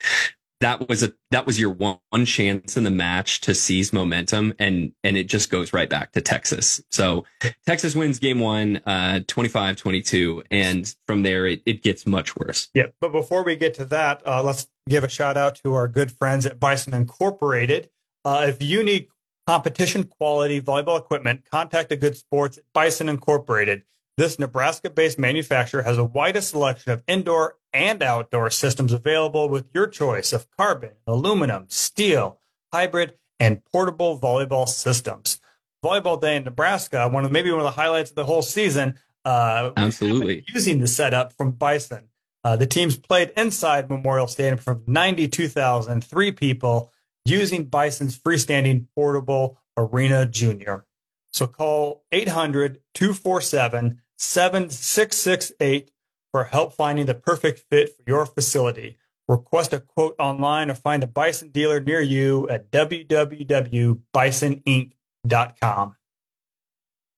that was your one chance in the match to seize momentum, and it just goes right back to Texas. So Texas wins game one, 25-22, and from there it gets much worse. Yeah, but before we get to that, let's give a shout out to our good friends at Bison Incorporated. If you need competition quality volleyball equipment, contact the good sports at Bison Incorporated. This Nebraska-based manufacturer has the widest selection of indoor and outdoor systems available with your choice of carbon, aluminum, steel, hybrid, and portable volleyball systems. Volleyball Day in Nebraska, maybe one of the highlights of the whole season. Absolutely. Using the setup from Bison. The teams played inside Memorial Stadium from 92,003 people using Bison's freestanding portable arena junior. So call 800-247-247 7668 for help finding the perfect fit for your facility. Request a quote online or find a Bison dealer near you at www.bisoninc.com.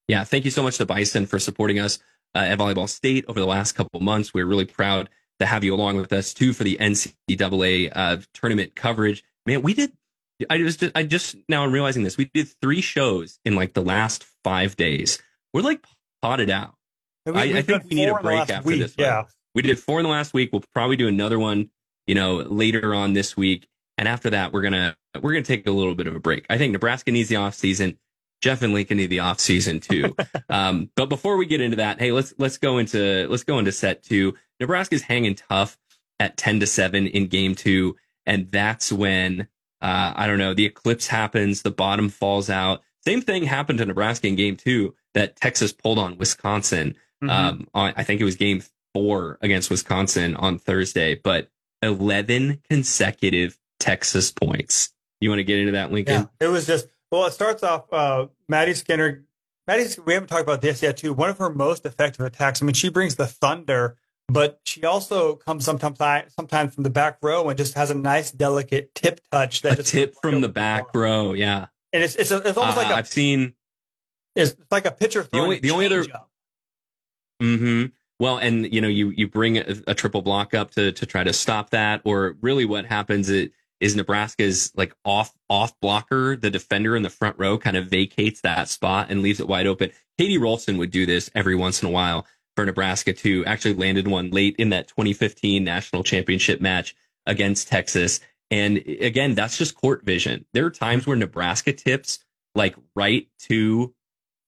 Yeah, thank you so much to Bison for supporting us at Volleyball State over the last couple of months. We're really proud to have you along with us, too, for the NCAA tournament coverage. Man, we did. I just now I'm realizing this. We did 3 shows in like the last 5 days. We're like potted out. I think we need a break after this. Yeah, we did 4 in the last week. We'll probably do another one, you know, later on this week. And after that, we're gonna take a little bit of a break. I think Nebraska needs the off season. Jeff and Lincoln need the off season too. But before we get into that, hey, let's go into set 2. Nebraska's hanging tough at 10-7 in game 2, and that's when. I don't know. The eclipse happens. The bottom falls out. Same thing happened to Nebraska in game 2 that Texas pulled on Wisconsin. I think it was game 4 against Wisconsin on Thursday, but 11 consecutive Texas points. You want to get into that, Lincoln? Yeah, it was just, well, it starts off Maddie Skinner. We haven't talked about this yet, too. One of her most effective attacks. I mean, she brings the thunder, but she also comes sometimes from the back row and just has a nice, delicate tip touch. That tip from the back row, yeah. And it's almost like it's like a pitcher throwing the only other. Mm-hmm. Well, and you know, you bring a triple block up to try to stop that, or really what happens is Nebraska's like off blocker, the defender in the front row kind of vacates that spot and leaves it wide open. Katie Rolson would do this every once in a while for Nebraska, too. Actually landed one late in that 2015 national championship match against Texas. And again, that's just court vision. There are times where Nebraska tips like right to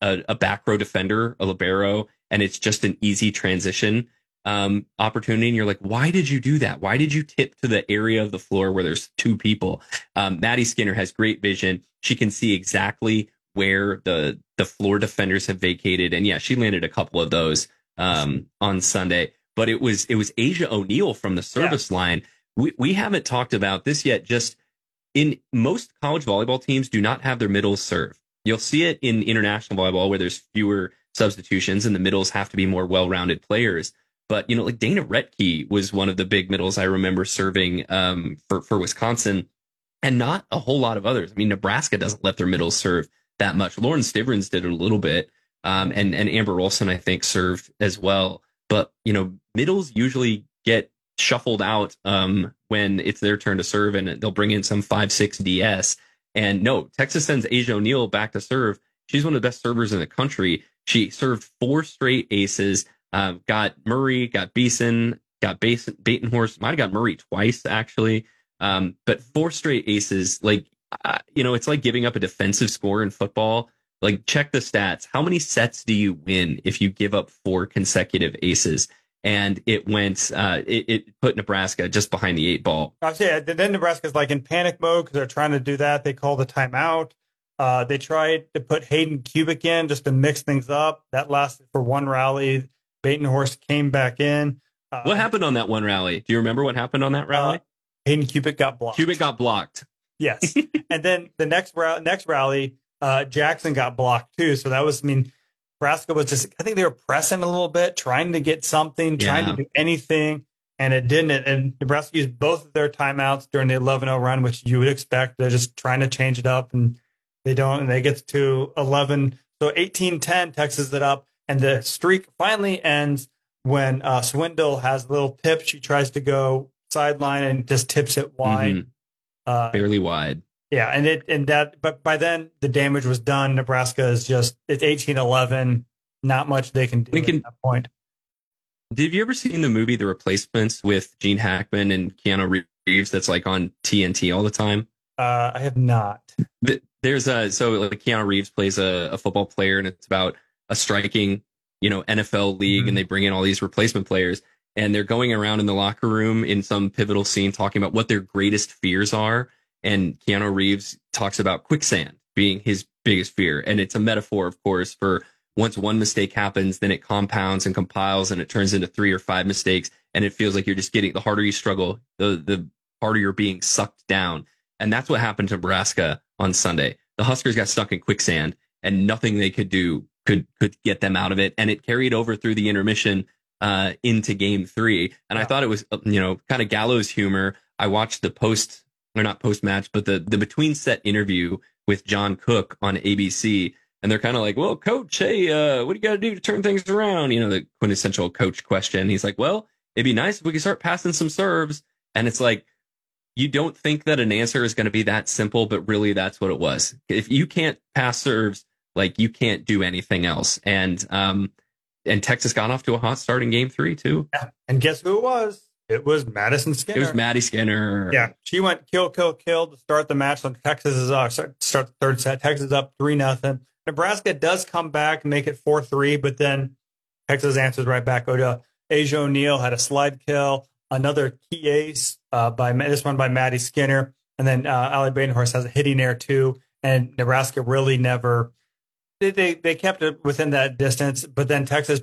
a back row defender, a libero, and it's just an easy transition. opportunity, and you're like, why did you do that? Why did you tip to the area of the floor where there's two people? Maddie Skinner has great vision. She can see exactly where the floor defenders have vacated. And yeah, she landed a couple of those on Sunday. But it was Asjia O'Neal from the service line. We haven't talked about this yet. Just in most college volleyball teams do not have their middles serve. You'll see it in international volleyball where there's fewer substitutions and the middles have to be more well-rounded players. But, you know, like Dana Retke was one of the big middles I remember serving for Wisconsin, and not a whole lot of others. I mean, Nebraska doesn't let their middles serve that much. Lauren Stiverins did a little bit, and Amber Olson, I think, served as well. But, you know, middles usually get shuffled out when it's their turn to serve, and they'll bring in some 5-6 DS. And no, Texas sends Asjia O'Neal back to serve. She's one of the best servers in the country. She served 4 straight aces. Got Murray, got Beason, got Batenhorst. Might have got Murray twice, actually. But 4 straight aces. Like, you know, it's like giving up a defensive score in football. Like, check the stats. How many sets do you win if you give up 4 consecutive aces? And it went, it put Nebraska just behind the 8 ball. Then Nebraska's like in panic mode because they're trying to do that. They call the timeout. They tried to put Hayden Kubick in just to mix things up. That lasted for one rally. Batenhorst came back in. What happened on that one rally? Do you remember what happened on that rally? Hayden Kubick got blocked. Yes. And then the next rally, Jackson got blocked too. So that was, I mean, Nebraska was just, I think they were pressing a little bit, trying to get something, trying to do anything, and it didn't. And Nebraska used both of their timeouts during the 11-0 run, which you would expect. They're just trying to change it up, and they don't, and they get to 11. So 18-10 Texas it up. And the streak finally ends when Swindle has a little tip. She tries to go sideline and just tips it wide. Barely wide. Yeah, but by then the damage was done. Nebraska is just, it's 18-11. Not much they can do at that point. Did you ever seen the movie The Replacements with Gene Hackman and Keanu Reeves that's like on TNT all the time? I have not. So Keanu Reeves plays a football player, and it's about a striking, you know, NFL league, and they bring in all these replacement players, and they're going around in the locker room in some pivotal scene talking about what their greatest fears are. And Keanu Reeves talks about quicksand being his biggest fear. And it's a metaphor, of course, for once one mistake happens, then it compounds and compiles, and it turns into 3 or 5 mistakes. And it feels like you're just getting, the harder you struggle, the harder you're being sucked down. And that's what happened to Nebraska on Sunday. The Huskers got stuck in quicksand, and nothing they could do could get them out of it. And it carried over through the intermission into Game 3. And I thought it was, you know, kind of gallows humor. I watched the not post match, but the between set interview with John Cook on ABC. And they're kind of like, well, coach, hey, what do you got to do to turn things around? You know, the quintessential coach question. He's like, well, it'd be nice if we could start passing some serves. And it's like, you don't think that an answer is going to be that simple, but really that's what it was. If you can't pass serves, like, you can't do anything else. And Texas got off to a hot start in Game 3 too. Yeah. And guess who it was? It was Madison Skinner. It was Maddie Skinner. Yeah, she went kill, kill, kill to start the match. So Texas is up. Start the third set. Texas is up 3-0. Nebraska does come back and make it 4-3, but then Texas answers right back. Asjia O'Neal had a slide kill, another key ace by Maddie Skinner, and then Allie Batenhorst has a hitting air too. And Nebraska really never. They kept it within that distance, but then Texas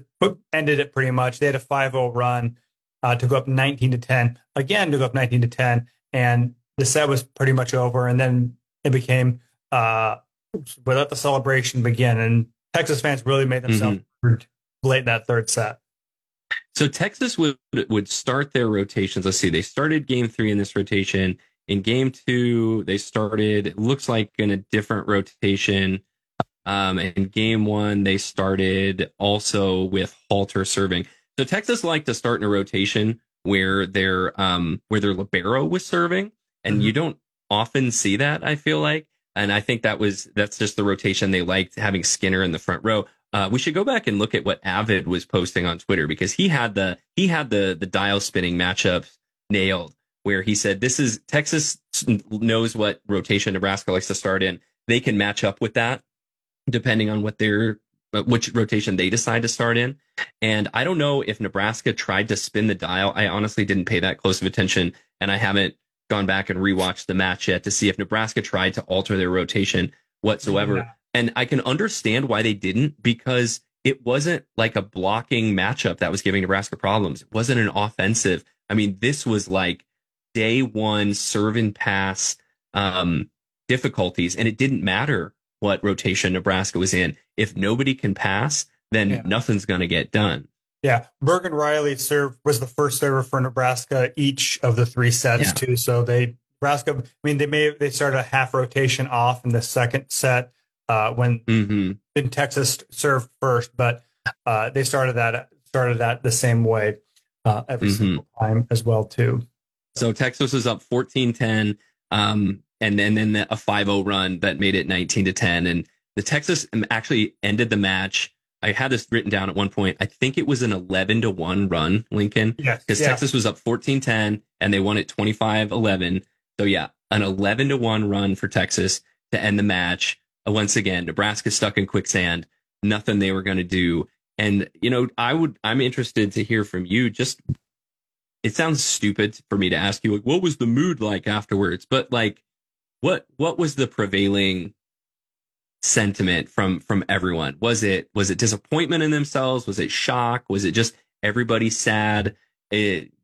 ended it pretty much. They had a 5-0 run to go up 19-10 again, and the set was pretty much over. And then it became but let the celebration begin. And Texas fans really made themselves late in that third set. So Texas would start their rotations. Let's see, they started Game 3 in this rotation. In Game 2, they started, it looks like, in a different rotation. In Game 1, they started also with Halter serving. So Texas liked to start in a rotation where their libero was serving, and you don't often see that, I feel like. And I think that's just the rotation they liked, having Skinner in the front row. We should go back and look at what Avid was posting on Twitter, because he had the dial spinning matchups nailed, where he said, this is, Texas knows what rotation Nebraska likes to start in. They can match up with that, depending on what their which rotation they decide to start in. And I don't know if Nebraska tried to spin the dial. I honestly didn't pay that close of attention, and I haven't gone back and rewatched the match yet to see if Nebraska tried to alter their rotation whatsoever. Yeah. And I can understand why they didn't, because it wasn't like a blocking matchup that was giving Nebraska problems. It wasn't an offensive. I mean, this was like day one serve and pass difficulties, and it didn't matter what rotation Nebraska was in. If nobody can pass, then nothing's going to get done. Yeah. Bergan Reilly served was the first server for Nebraska each of the three sets too. So Nebraska, I mean, they started a half rotation off in the second set when in Texas served first, but they started that the same way every single time as well too. So Texas was up 14-10. And then a 5-0 run that made it 19-10. And the Texas actually ended the match. I had this written down at one point. I think it was an 11-1 run, Lincoln, because Texas was up 14-10 and they won it 25-11. So yeah, an 11-1 run for Texas to end the match. Once again, Nebraska stuck in quicksand, nothing they were going to do. And, you know, I'm interested to hear from you. Just, it sounds stupid for me to ask you, like, what was the mood like afterwards? But like, What was the prevailing sentiment from everyone? Was it disappointment in themselves? Was it shock? Was it just everybody sad?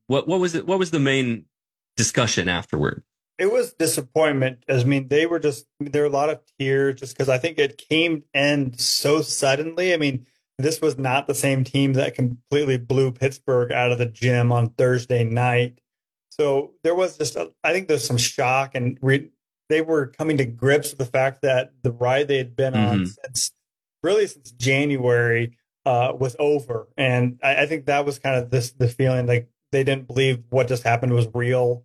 What was the main discussion afterward? It was disappointment. I mean, there were a lot of tears just because I think it came in so suddenly. I mean, this was not the same team that completely blew Pittsburgh out of the gym on Thursday night. So there was there's some shock, and they were coming to grips with the fact that the ride they had been on since January was over. And I think that was kind of the feeling, like they didn't believe what just happened was real.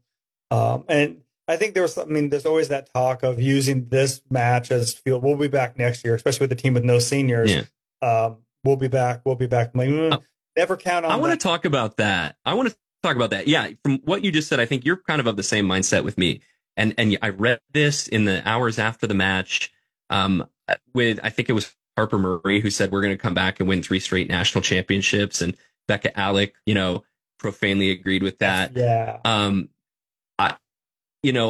And I think there's always that talk of using this match as field. We'll be back next year, especially with a team with no seniors. Yeah. We'll be back. Like, never count on that. I want to talk about that. Yeah. From what you just said, I think you're kind of the same mindset with me. And I read this in the hours after the match with, I think it was Harper Murray, who said, we're going to come back and win 3 straight national championships. And Bekka Allick, profanely agreed with that. Yeah.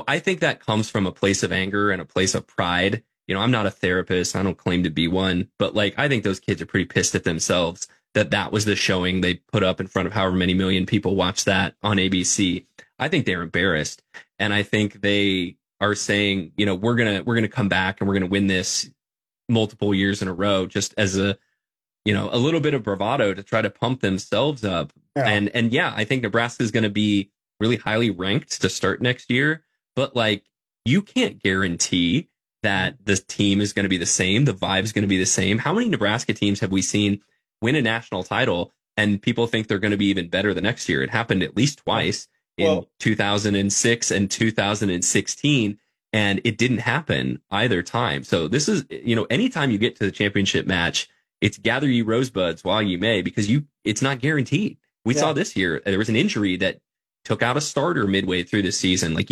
I think that comes from a place of anger and a place of pride. You know, I'm not a therapist. I don't claim to be one. But like, I think those kids are pretty pissed at themselves that was the showing they put up in front of however many million people watched that on ABC. I think they're embarrassed. And I think they are saying, we're going to come back and we're going to win this multiple years in a row, just as a little bit of bravado to try to pump themselves up. Yeah. And I think Nebraska is going to be really highly ranked to start next year. But like, you can't guarantee that the team is going to be the same. The vibe is going to be the same. How many Nebraska teams have we seen win a national title and people think they're going to be even better the next year? It happened at least twice. In 2006 and 2016, and it didn't happen either time. So this is, anytime you get to the championship match, it's gather ye rosebuds while you may, because it's not guaranteed. We saw this year, there was an injury that took out a starter midway through the season. Like,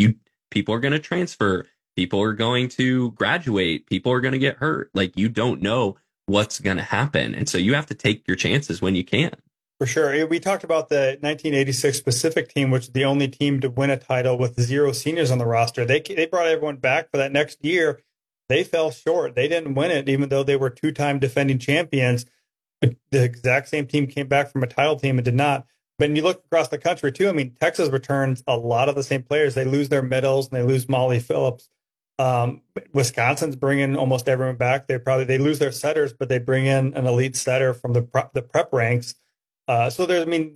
people are going to transfer, people are going to graduate, people are going to get hurt. Like, you don't know what's going to happen. And so you have to take your chances when you can. For sure. We talked about the 1986 Pacific team, which is the only team to win a title with 0 seniors on the roster. They brought everyone back for that next year. They fell short. They didn't win it, even though they were 2-time defending champions. The exact same team came back from a title team and did not. But when you look across the country, too, I mean, Texas returns a lot of the same players. They lose their medals and they lose Molly Phillips. Wisconsin's bringing almost everyone back. They lose their setters, but they bring in an elite setter from the prep ranks. Nebraska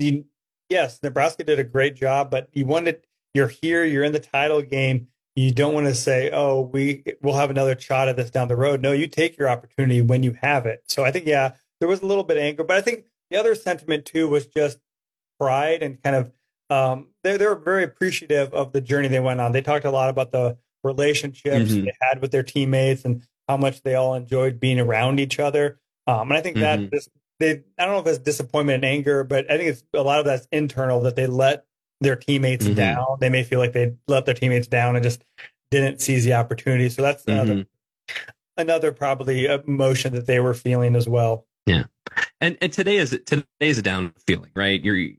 did a great job, but you're here, you're in the title game. You don't want to say, oh, we'll have another shot at this down the road. No, you take your opportunity when you have it. So I think, there was a little bit of anger, but I think the other sentiment too was just pride and kind of, they were very appreciative of the journey they went on. They talked a lot about the relationships they had with their teammates and how much they all enjoyed being around each other. And I think that this, I don't know if it's disappointment and anger, but I think it's a lot of that's internal, that they let their teammates down. They may feel like they let their teammates down and just didn't seize the opportunity. So that's another probably emotion that they were feeling as well. Yeah. And today is a down feeling, right? You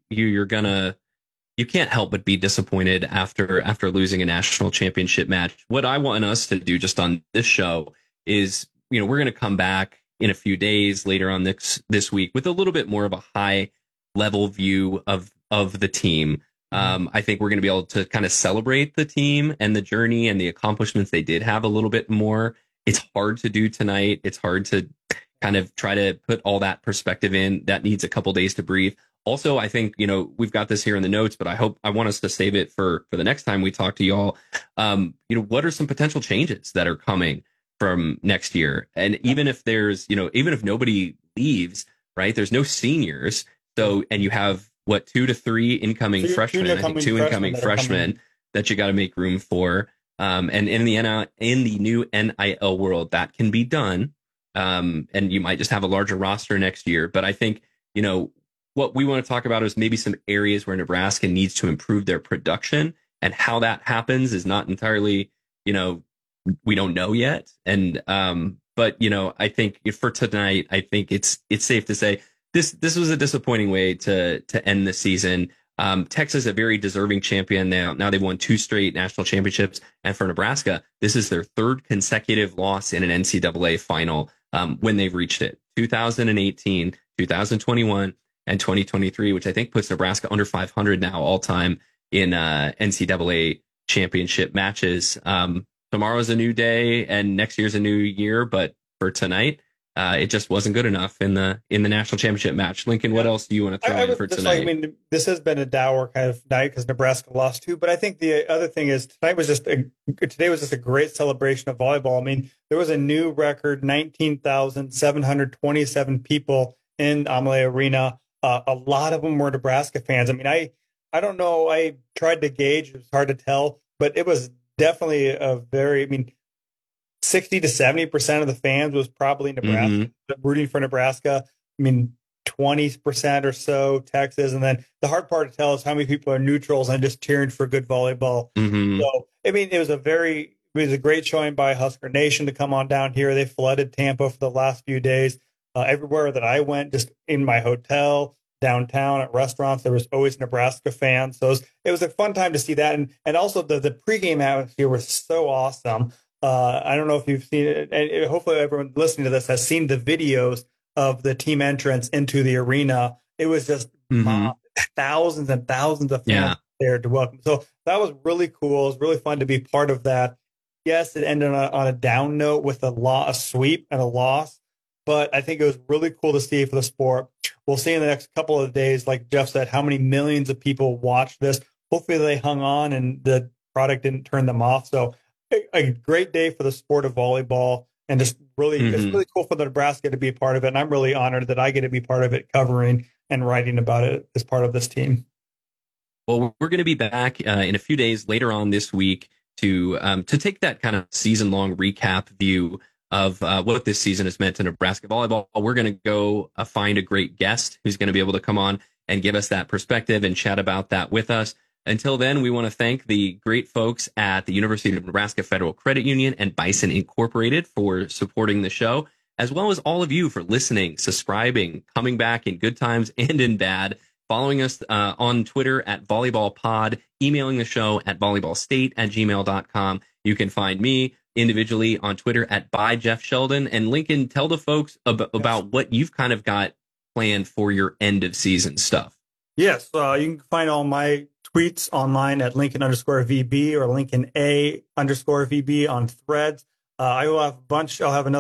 can't help but be disappointed after losing a national championship match. What I want us to do just on this show is, you know, we're going to come back in a few days later on this week with a little bit more of a high level view of the team. I think we're going to be able to kind of celebrate the team and the journey and the accomplishments they did have a little bit more. It's hard to do tonight. It's hard to kind of try to put all that perspective in. That needs a couple days to breathe. Also, I think, you know, we've got this here in the notes, but I want us to save it for the next time we talk to y'all. You know, what are some potential changes that are coming from next year? And even if there's, you know, even if nobody leaves, right, there's no seniors. So, and you have what, 2 to 3 incoming freshmen, I think 2 incoming freshmen that you got to make room for. And in the new NIL world, that can be done. And you might just have a larger roster next year. But I think, you know, what we want to talk about is maybe some areas where Nebraska needs to improve their production, and how that happens is not entirely, you know, we don't know yet. And, but you know, I think for tonight, I think it's safe to say this was a disappointing way to end the season. Texas, a very deserving champion now. Now they've won 2 straight national championships. And for Nebraska, this is their 3rd consecutive loss in an NCAA final, when they've reached it. 2018, 2021, and 2023, which I think puts Nebraska under 500 now all time in NCAA championship matches. Tomorrow's a new day and next year's a new year, but for tonight, it just wasn't good enough in the national championship match. Lincoln, what else do you want to throw in for tonight? I mean, this has been a dour kind of night because Nebraska lost 2, but I think the other thing is today was just a great celebration of volleyball. I mean, there was a new record, 19,727 people in Amalie Arena. A lot of them were Nebraska fans. I mean, I don't know. I tried to gauge. It was hard to tell, but it was definitely 60 to 70% of the fans was probably Nebraska, rooting for Nebraska. I mean, 20% or so Texas. And then the hard part to tell is how many people are neutrals and just cheering for good volleyball. Mm-hmm. So, I mean, it was a great showing by Husker Nation to come on down here. They flooded Tampa for the last few days. Everywhere that I went, just in my hotel, downtown, at restaurants, there was always Nebraska fans. So it was a fun time to see that. And also the pregame atmosphere was so awesome. I don't know if you've seen it, and hopefully everyone listening to this has seen the videos of the team entrance into the arena. It was just thousands and thousands of fans there to welcome. So that was really cool. It was really fun to be part of that. Yes, it ended on a down note with a sweep and a loss. But I think it was really cool to see for the sport. We'll see in the next couple of days, like Jeff said, how many millions of people watched this. Hopefully they hung on and the product didn't turn them off. So a great day for the sport of volleyball, and just really, it's really cool for the Nebraska to be a part of it. And I'm really honored that I get to be part of it, covering and writing about it as part of this team. Well, we're going to be back in a few days later on this week to take that kind of season-long recap view of what this season has meant to Nebraska volleyball. We're going to go find a great guest who's going to be able to come on and give us that perspective and chat about that with us. Until then, we want to thank the great folks at the University of Nebraska Federal Credit Union and Bison Incorporated for supporting the show, as well as all of you for listening, subscribing, coming back in good times and in bad, following us on Twitter at VolleyballPod, emailing the show at volleyballstate@gmail.com. You can find me individually on Twitter at @byjeffsheldon. And Lincoln, tell the folks about what you've kind of got planned for your end of season stuff. Yes, you can find all my tweets online at Lincoln_VB or Lincoln_VB on Threads. I will have a bunch. I'll have an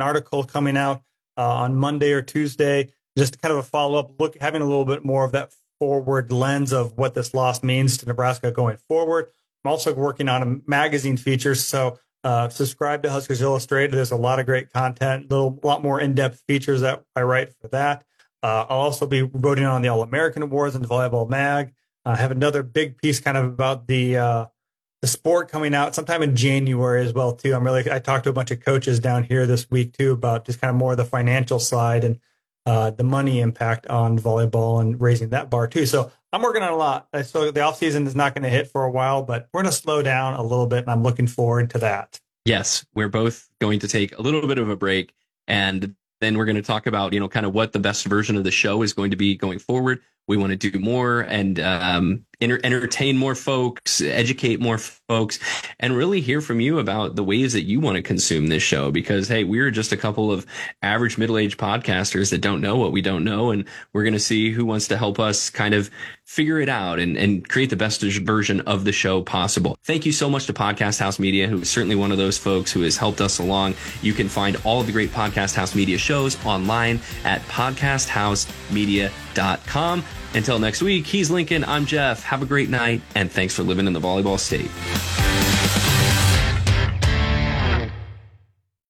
article coming out on Monday or Tuesday, just kind of a follow-up look, having a little bit more of that forward lens of what this loss means to Nebraska going forward. I'm also working on a magazine feature, so subscribe to Huskers Illustrated. There's a lot of great content, a lot more in-depth features that I write for that. I'll also be voting on the All-American Awards and the Volleyball Mag. I have another big piece kind of about the sport coming out sometime in January as well, too. I talked to a bunch of coaches down here this week, too, about just kind of more of the financial side and the money impact on volleyball and raising that bar, too. So I'm working on a lot. So the offseason is not going to hit for a while, but we're going to slow down a little bit, and I'm looking forward to that. Yes, we're both going to take a little bit of a break, and Then we're going to talk about, you know, kind of what the best version of the show is going to be going forward. We want to do more and entertain more folks, educate more folks, and really hear from you about the ways that you want to consume this show. Because, hey, we're just a couple of average middle-aged podcasters that don't know what we don't know. And we're going to see who wants to help us kind of figure it out and create the best version of the show possible. Thank you so much to Podcast House Media, who is certainly one of those folks who has helped us along. You can find all of the great Podcast House Media shows online at PodcastHouseMedia.com. Until next week, he's Lincoln, I'm Jeff. Have a great night, and thanks for living in the Volleyball State.